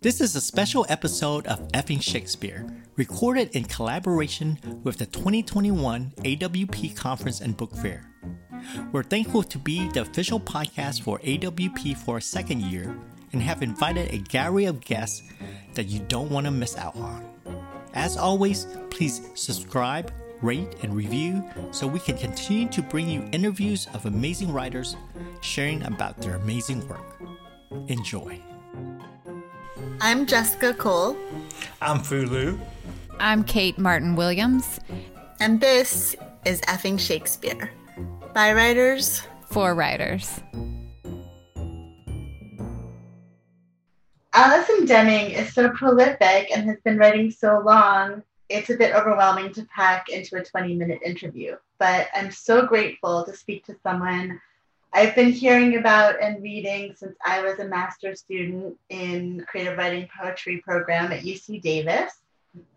This is a special episode of Effing Shakespeare, recorded in collaboration with the 2021 AWP Conference and Book Fair. We're thankful to be the official podcast for AWP for a second year and have invited a gallery of guests that you don't want to miss out on. As always, please subscribe, rate, and review so we can continue to bring you interviews of amazing writers sharing about their amazing work. Enjoy. I'm Jessica Cole. I'm Fulhu. I'm Kate Martin Williams. And this is Effing Shakespeare. By writers, for writers. Allison Deming is so prolific and has been writing so long, it's a bit overwhelming to pack into a 20-minute interview. But I'm so grateful to speak to someone I've been hearing about and reading since I was a master's student in creative writing poetry program at UC Davis.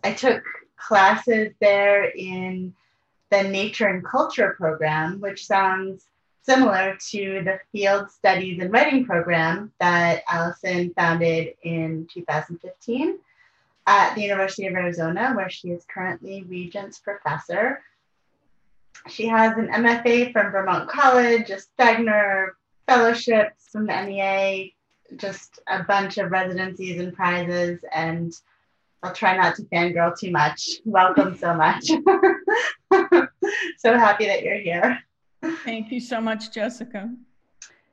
I took classes there in the nature and culture program, which sounds similar to the field studies and writing program that Allison founded in 2015 at the University of Arizona, where she is currently Regents Professor. She has an MFA from Vermont College, a Stegner, fellowships from the NEA, just a bunch of residencies and prizes, and I'll try not to fangirl too much. Welcome so much. So happy that you're here. Thank you so much, Jessica.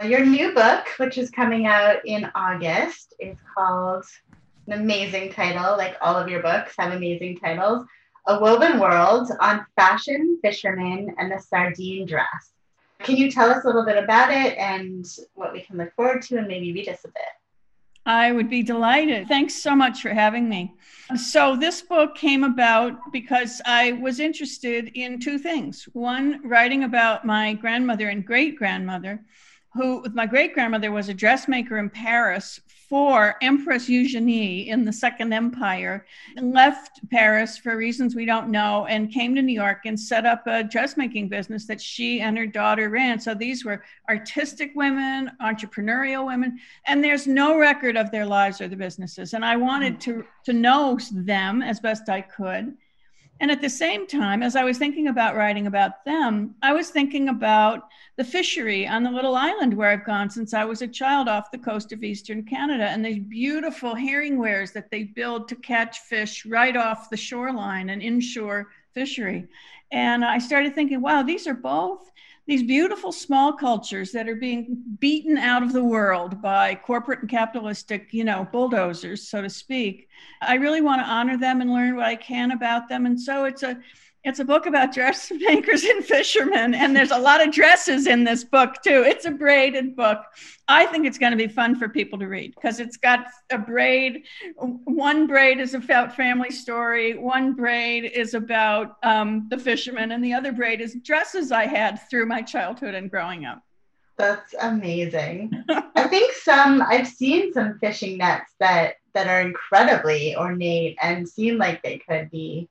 Your new book, which is coming out in August, is called, an amazing title, like all of your books have amazing titles, A Woven World on Fashion, Fishermen, and the Sardine Dress. Can you tell us a little bit about it and what we can look forward to and maybe read us a bit? I would be delighted. Thanks so much for having me. So this book came about because I was interested in two things. One, writing about my grandmother and great-grandmother, who my great-grandmother was a dressmaker in Paris for Empress Eugenie in the Second Empire, left Paris for reasons we don't know and came to New York and set up a dressmaking business that she and her daughter ran. So these were artistic women, entrepreneurial women, and there's no record of their lives or the businesses. And I wanted to know them as best I could. And at the same time, as I was thinking about writing about them, I was thinking about the fishery on the little island where I've gone since I was a child off the coast of Eastern Canada, and these beautiful herring wares that they build to catch fish right off the shoreline, an inshore fishery. And I started thinking, wow, these are both these beautiful small cultures that are being beaten out of the world by corporate and capitalistic, bulldozers, so to speak. I really want to honor them and learn what I can about them. And so it's a book about dressmakers and fishermen. And there's a lot of dresses in this book too. It's a braided book. I think it's going to be fun for people to read because it's got a braid. One braid is about family story. One braid is about the fishermen. And the other braid is dresses I had through my childhood and growing up. That's amazing. I think I've seen some fishing nets that are incredibly ornate and seem like they could be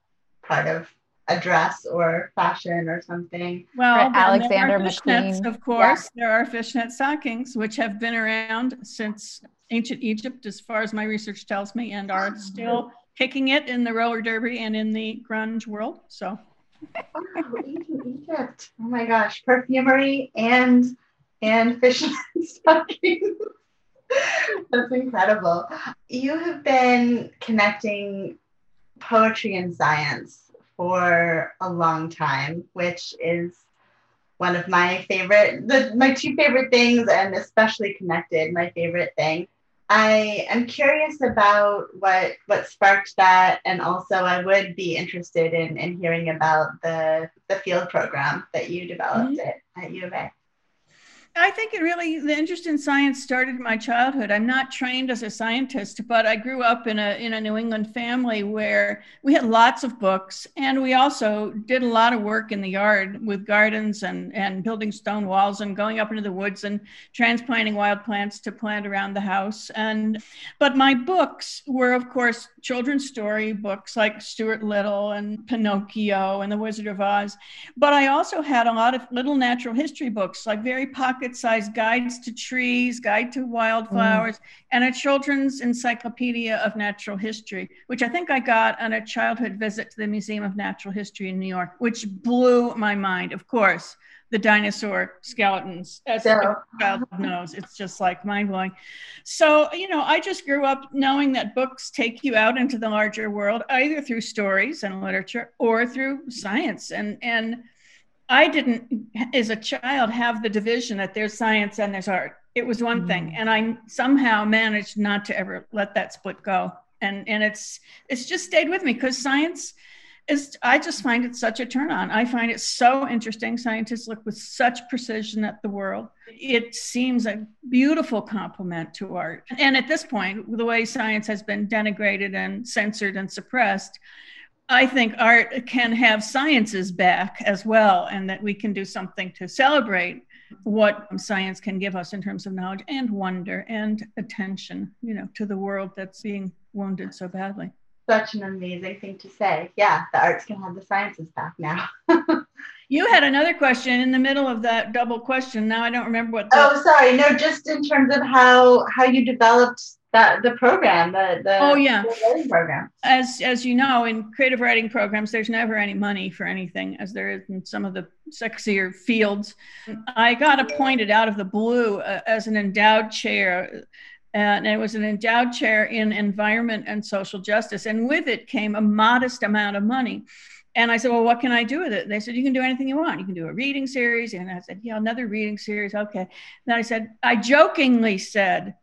part of a dress or fashion or something. Well, Alexander McQueen. Of course, yeah. There are fishnet stockings, which have been around since ancient Egypt, as far as my research tells me, and are still kicking it in the roller derby and in the grunge world. So, ancient Egypt! Oh my gosh, perfumery and fishnet stockings. That's incredible. You have been connecting poetry and science for a long time, which is one of my favorite, my two favorite things, and especially connected, my favorite thing. I am curious about what sparked that, and also I would be interested in hearing about the field program that you developed at U of A. I think the interest in science started in my childhood. I'm not trained as a scientist, but I grew up in a New England family where we had lots of books, and we also did a lot of work in the yard with gardens and building stone walls and going up into the woods and transplanting wild plants to plant around the house. But my books were, of course, children's story books like Stuart Little and Pinocchio and The Wizard of Oz. But I also had a lot of little natural history books, like very pocket pocket-sized Guides to Trees, Guide to Wildflowers, and a Children's Encyclopedia of Natural History, which I think I got on a childhood visit to the Museum of Natural History in New York, which blew my mind, of course. The dinosaur skeletons, as a child knows, it's just like mind-blowing. So, you know, I just grew up knowing that books take you out into the larger world, either through stories and literature or through science. And I didn't, as a child, have the division that there's science and there's art. It was one thing, and I somehow managed not to ever let that split go. And it's just stayed with me, because science, I just find it such a turn on. I find it so interesting. Scientists look with such precision at the world. It seems a beautiful complement to art. And at this point, the way science has been denigrated and censored and suppressed, I think art can have science's back as well, and that we can do something to celebrate what science can give us in terms of knowledge and wonder and attention, you know, to the world that's being wounded so badly. Such an amazing thing to say. Yeah, the arts can have the sciences back now. You had another question in the middle of that double question. Now I don't remember what. Oh, sorry. No, just in terms of how you developed that the program, the writing program. As you know, in creative writing programs, there's never any money for anything, as there is in some of the sexier fields. I got appointed out of the blue as an endowed chair. And it was an endowed chair in environment and social justice. And with it came a modest amount of money. And I said, well, what can I do with it? And they said, you can do anything you want. You can do a reading series. And I said, yeah, another reading series. Okay. Then I jokingly said,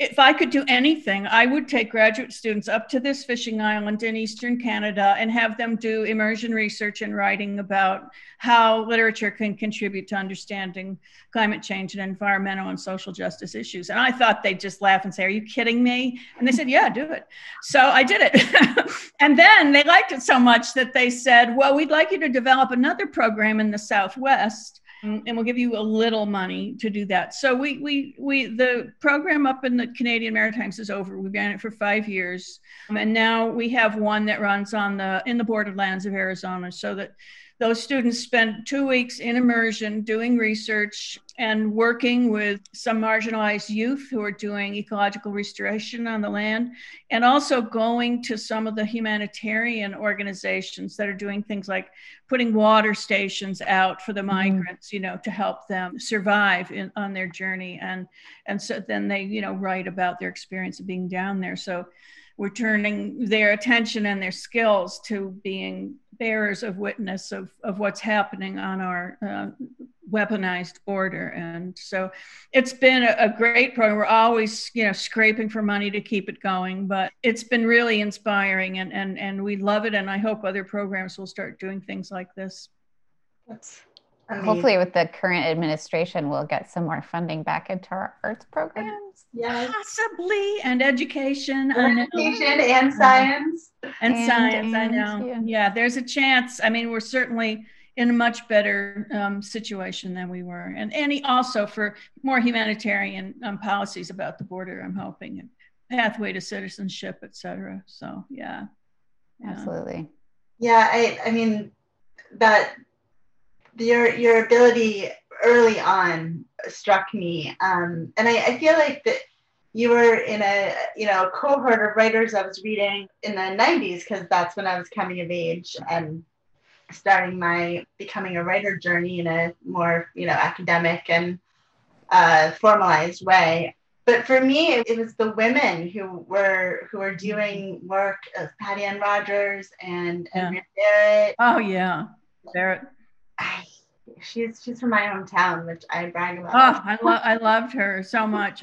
if I could do anything, I would take graduate students up to this fishing island in Eastern Canada and have them do immersion research and writing about how literature can contribute to understanding climate change and environmental and social justice issues. And I thought they'd just laugh and say, are you kidding me? And they said, yeah, do it. So I did it. And then they liked it so much that they said, well, we'd like you to develop another program in the Southwest, and we'll give you a little money to do that. So the program up in the Canadian Maritimes is over. We've been in it for 5 years. And now we have one that runs in the borderlands of Arizona, so that those students spend 2 weeks in immersion doing research and working with some marginalized youth who are doing ecological restoration on the land, and also going to some of the humanitarian organizations that are doing things like putting water stations out for the migrants, you know, to help them survive on their journey. And so then they, you know, write about their experience of being down there. So we're turning their attention and their skills to being bearers of witness of what's happening on our weaponized border. And so it's been a great program. We're always, you know, scraping for money to keep it going, but it's been really inspiring, and we love it. And I hope other programs will start doing things like this. Hopefully with the current administration, we'll get some more funding back into our arts programs. Yes. Possibly, and education. Education and science. And science, I know. Yeah, there's a chance. I mean, we're certainly in a much better situation than we were. And also for more humanitarian policies about the border, I'm hoping, and pathway to citizenship, et cetera. So, yeah. Absolutely. Yeah, I mean, that... Your ability early on struck me, and I feel like that you were in a cohort of writers I was reading in the 90s, because that's when I was coming of age and starting my becoming a writer journey in a more academic and formalized way. But for me, it was the women who were doing work of Patty Ann Rogers and Barrett. Oh yeah, Barrett. She's from my hometown, which I brag about. Oh, I loved her so much.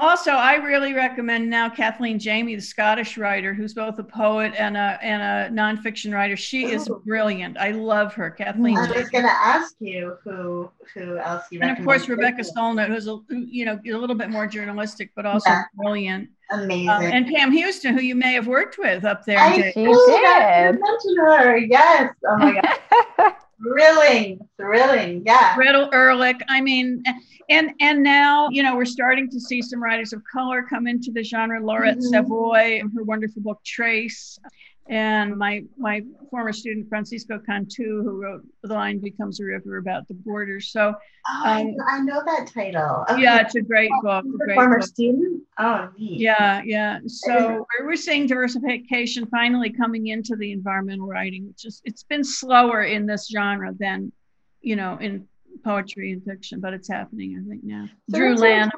Also, I really recommend now Kathleen Jamie, the Scottish writer, who's both a poet and a nonfiction writer. She is brilliant. I love her, Kathleen. I was going to ask you who else you recommend. And of course, Rebecca Solnit, who's a little bit more journalistic, but also brilliant. Amazing. And Pam Houston, who you may have worked with up there. I did mention her. Yes. Oh my God. Thrilling, yeah. Gretel Ehrlich. I mean, and now, we're starting to see some writers of color come into the genre. Laurette Savoy, her wonderful book, Trace. And my former student, Francisco Cantu, who wrote The Line Becomes a River about the border. So I know that title. Okay. Yeah, it's a great book. A great former book. Student? Oh, neat. Yeah, yeah. So we're seeing diversification finally coming into the environmental writing, which is, it's been slower in this genre than, you know, in poetry and fiction, but it's happening, I think, now. So Drew Lanham.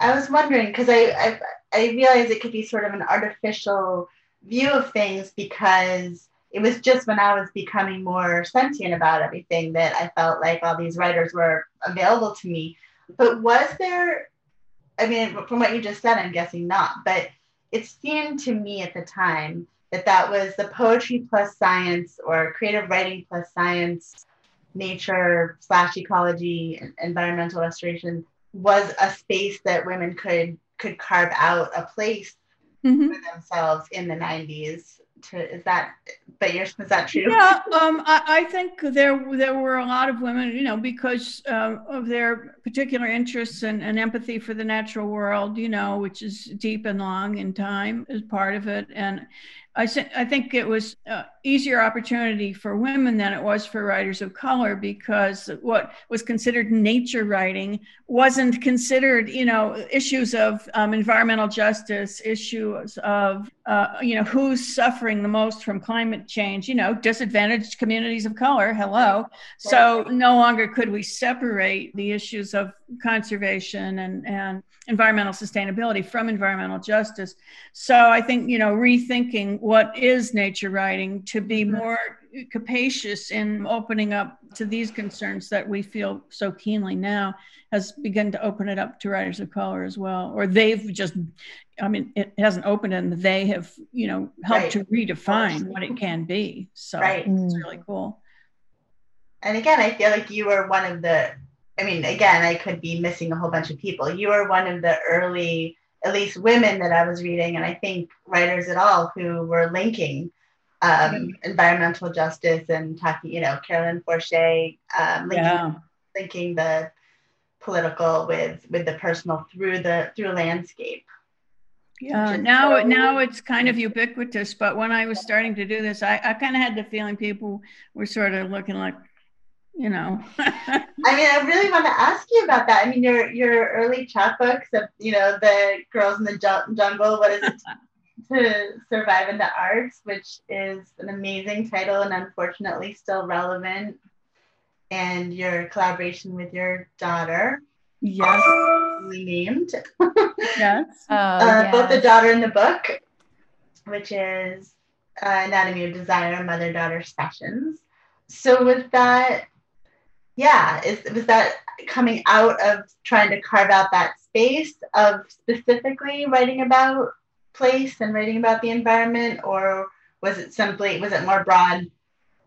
I was wondering, because I realized it could be sort of an artificial view of things, because it was just when I was becoming more sentient about everything that I felt like all these writers were available to me. But was there, I mean, from what you just said, I'm guessing not, but it seemed to me at the time that that was the poetry plus science, or creative writing plus science, nature / ecology, environmental restoration, was a space that women could carve out a place for themselves in the 90s. Is that true? Yeah, I think there were a lot of women, you know, because of their particular interests and empathy for the natural world, you know, which is deep and long in time, is part of it. And I think it was easier opportunity for women than it was for writers of color, because what was considered nature writing wasn't considered, you know, issues of environmental justice, issues of, you know, who's suffering the most from climate change, you know, disadvantaged communities of color, hello. So no longer could we separate the issues of conservation and environmental sustainability from environmental justice. So I think, you know, rethinking what is nature writing to be more capacious in opening up to these concerns that we feel so keenly now has begun to open it up to writers of color as well. Or they've just, I mean, it hasn't opened and they have, you know, helped to redefine what it can be. So it's really cool. And again, I feel like you were one of the, I mean, again, I could be missing a whole bunch of people. You were one of the early, at least women that I was reading, and I think writers at all, who were linking environmental justice and talking, you know, Carolyn Forche, linking the political with the personal through landscape. Yeah, now it's kind of ubiquitous, but when I was starting to do this, I kind of had the feeling people were sort of looking like, you know. I mean, I really want to ask you about that. I mean, your early chapbooks of, you know, the girls in the jungle, what is it to survive in the arts, which is an amazing title and unfortunately still relevant, and your collaboration with your daughter. Yes. Renamed. Yes. Yes. Both the daughter and the book, which is Anatomy of Desire, Mother-Daughter Sessions. So with that, was that coming out of trying to carve out that space of specifically writing about place and writing about the environment, or was it more broad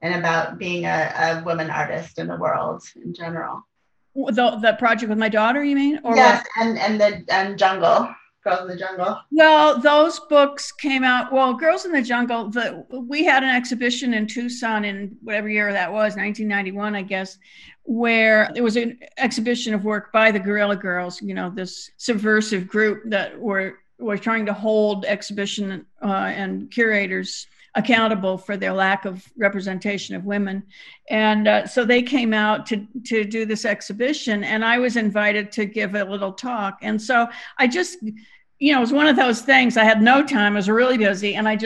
and about being a woman artist in the world in general? The project with my daughter, you mean? Or yes, and Jungle. Girls in the Jungle. Well, those books came out. Well, Girls in the Jungle, we had an exhibition in Tucson in whatever year that was, 1991, I guess, where it was an exhibition of work by the Guerrilla Girls, you know, this subversive group that were trying to hold exhibition and curators accountable for their lack of representation of women. And so they came out to do this exhibition, and I was invited to give a little talk. And so I just, you know, it was one of those things. I had no time, I was really busy. And I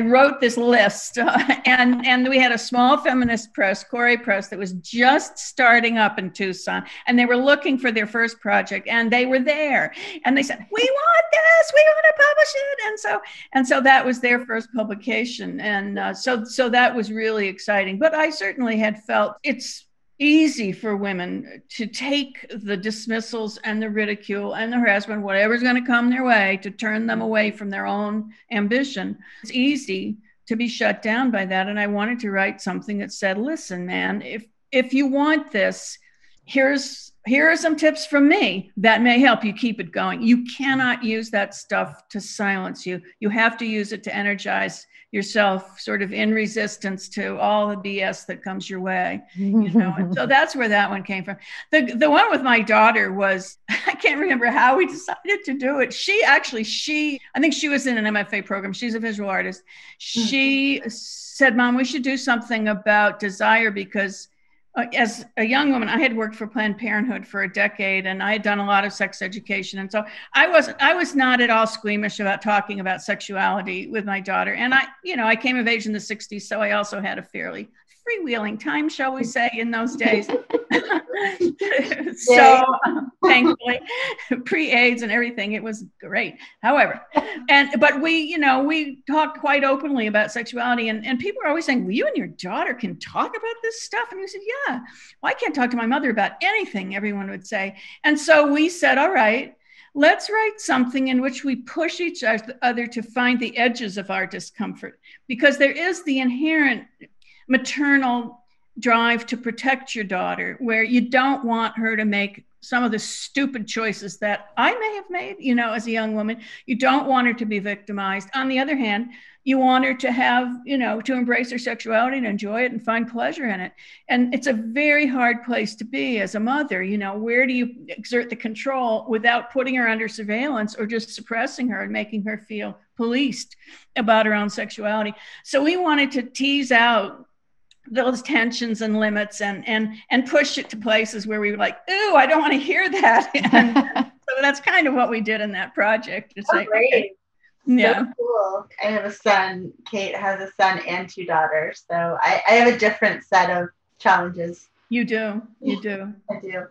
wrote this list and we had a small feminist press, Cori Press, that was just starting up in Tucson. And they were looking for their first project, and they were there. And they said, we want this, we want to publish it. And so that was their first publication. And so that was really exciting. But I certainly had felt it's easy for women to take the dismissals and the ridicule and the harassment, whatever's going to come their way, to turn them away from their own ambition. It's easy to be shut down by that. And I wanted to write something that said, listen, man, if you want this, here's here are some tips from me that may help you keep it going. You cannot use that stuff to silence you. You have to use it to energize yourself, sort of in resistance to all the BS that comes your way. You know? And so that's where that one came from. The one with my daughter was, I can't remember how we decided to do it. She I think she was in an MFA program. She's a visual artist. She said, Mom, we should do something about desire, because as a young woman, I had worked for Planned Parenthood for a decade, and I had done a lot of sex education. And so I was not at all squeamish about talking about sexuality with my daughter. And I came of age in the 60s, so I also had a fairly freewheeling time, shall we say, in those days. So thankfully, pre-AIDS and everything, it was great. However, but we talked quite openly about sexuality, and people are always saying, well, you and your daughter can talk about this stuff. And we said, yeah, well, I can't talk to my mother about anything, everyone would say. And so we said, all right, let's write something in which we push each other to find the edges of our discomfort, because there is the inherent maternal drive to protect your daughter, where you don't want her to make some of the stupid choices that I may have made, as a young woman. You don't want her to be victimized. On the other hand, you want her to have, to embrace her sexuality and enjoy it and find pleasure in it. And it's a very hard place to be as a mother. Where do you exert the control without putting her under surveillance or just suppressing her and making her feel policed about her own sexuality? So we wanted to tease out those tensions and limits and push it to places where we were like, ooh, I don't want to hear that. And so that's kind of what we did in that project. It's like, great. Okay. Yeah. So cool. I have a son. Kate has a son and two daughters. So I have a different set of challenges. You do. You do. I do.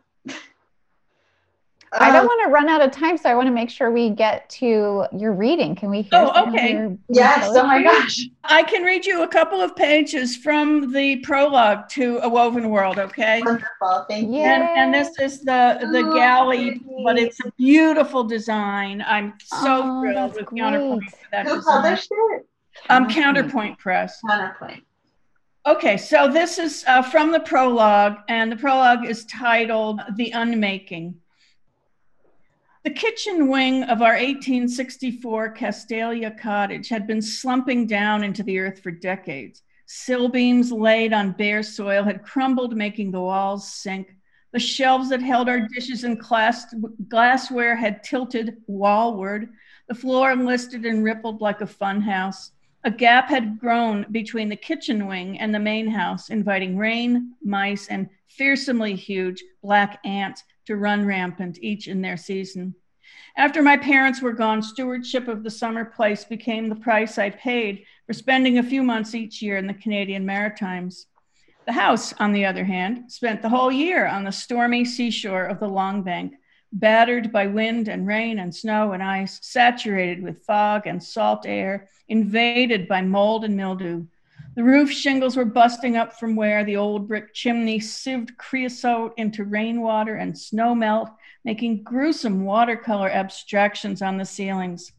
I don't want to run out of time, so I want to make sure we get to your reading. Can we hear some of your... Yes, oh my gosh. I can read you a couple of pages from the prologue to A Woven World, okay? Wonderful, thank you. And this is the galley, but it's a beautiful design. I'm so thrilled with Counterpoint for that design. Who published it? Counterpoint Press. Counterpoint. Okay, so this is from the prologue, and the prologue is titled The Unmaking. The kitchen wing of our 1864 Castalia cottage had been slumping down into the earth for decades. Sill beams laid on bare soil had crumbled, making the walls sink. The shelves that held our dishes and glassware had tilted wallward. The floor listed and rippled like a funhouse. A gap had grown between the kitchen wing and the main house, inviting rain, mice, and fearsomely huge black ants to run rampant, each in their season. After my parents were gone, stewardship of the summer place became the price I paid for spending a few months each year in the Canadian Maritimes. The house, on the other hand, spent the whole year on the stormy seashore of the Long Bank, battered by wind and rain and snow and ice, saturated with fog and salt air, invaded by mold and mildew. The roof shingles were busting up from where the old brick chimney sieved creosote into rainwater and snowmelt, making gruesome watercolor abstractions on the ceilings.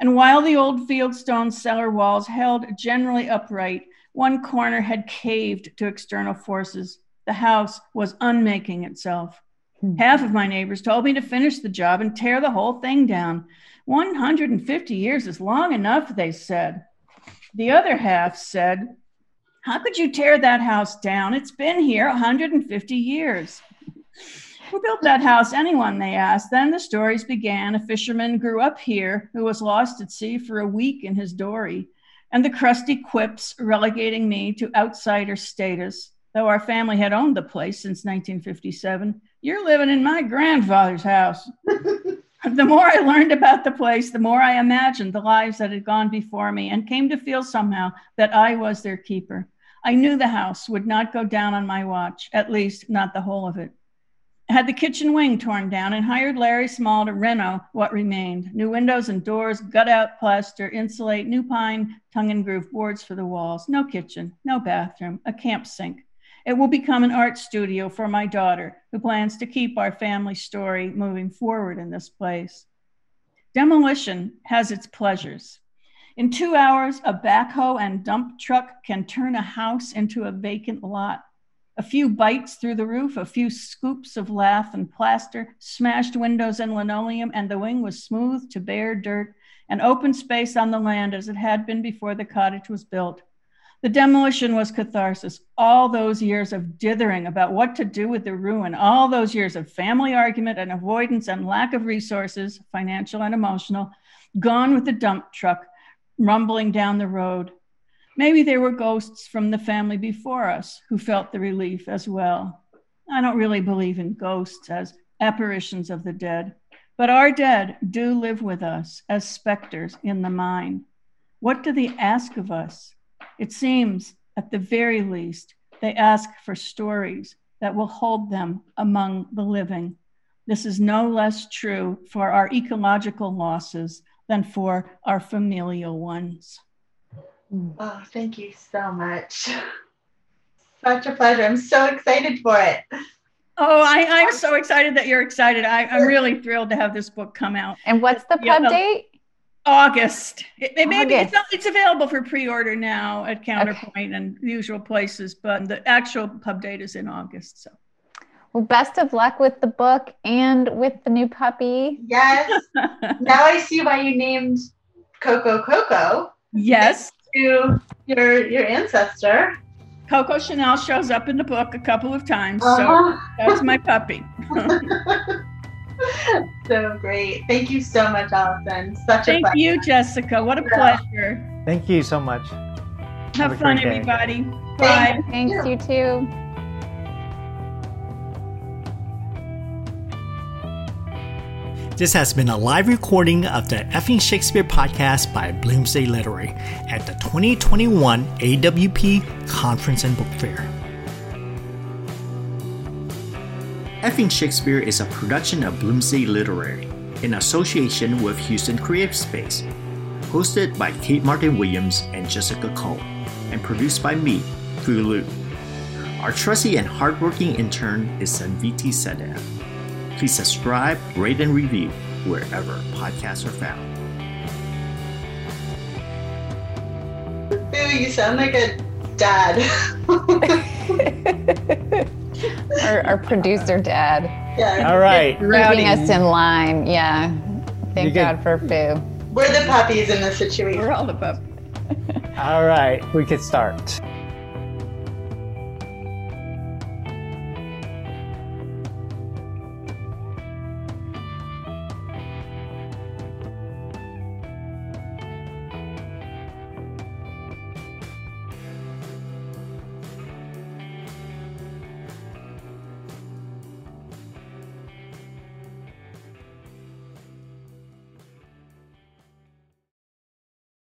And while the old fieldstone cellar walls held generally upright, one corner had caved to external forces. The house was unmaking itself. Half of my neighbors told me to finish the job and tear the whole thing down. 150 years is long enough, they said. The other half said, how could you tear that house down? It's been here 150 years. Who built that house? Anyone, they asked. Then the stories began. A fisherman grew up here who was lost at sea for a week in his dory, and the crusty quips relegating me to outsider status, though our family had owned the place since 1957. You're living in my grandfather's house. The more I learned about the place, the more I imagined the lives that had gone before me, and came to feel somehow that I was their keeper. I knew the house would not go down on my watch, at least not the whole of it. I had the kitchen wing torn down and hired Larry Small to reno what remained. New windows and doors, gut out plaster, insulate, new pine, tongue and groove boards for the walls. No kitchen, no bathroom, a camp sink. It will become an art studio for my daughter, who plans to keep our family story moving forward in this place. Demolition has its pleasures. In 2 hours, a backhoe and dump truck can turn a house into a vacant lot. A few bites through the roof, a few scoops of lath and plaster, smashed windows and linoleum, and the wing was smooth to bare dirt, an open space on the land as it had been before the cottage was built. The demolition was catharsis. All those years of dithering about what to do with the ruin, all those years of family argument and avoidance and lack of resources, financial and emotional, gone with the dump truck rumbling down the road. Maybe there were ghosts from the family before us who felt the relief as well. I don't really believe in ghosts as apparitions of the dead, but our dead do live with us as specters in the mind. What do they ask of us? It seems, at the very least, they ask for stories that will hold them among the living. This is no less true for our ecological losses than for our familial ones. Oh, thank you so much. Such a pleasure. I'm so excited for it. Oh, I'm so excited that you're excited. I'm really thrilled to have this book come out. And what's the pub date? August. It's available for pre-order now at Counterpoint and the usual places, but the actual pub date is in August. So, well, best of luck with the book and with the new puppy. Yes. Now I see why you named Coco Coco. Yes. To your ancestor. Coco Chanel shows up in the book a couple of times, so that's my puppy. So great. Thank you so much, Allison. Such a pleasure. Thank you, Jessica. What a pleasure. Thank you so much. Have fun, everybody. Bye. Thanks, you too. This has been a live recording of the Effing Shakespeare podcast by Bloomsday Literary at the 2021 AWP Conference and Book Fair. Effing Shakespeare is a production of Bloomsday Literary in association with Houston Creative Space, hosted by Kate Martin Williams and Jessica Cole, and produced by me, Fulhu. Our trusty and hardworking intern is Sanviti Sadam. Please subscribe, rate, and review wherever podcasts are found. Ooh, you sound like a dad. our producer dad. Yeah. All right. Keeping us in line. Yeah. Thank God for Foo. We're the puppies in this situation. We're all the puppies. All right. We could start.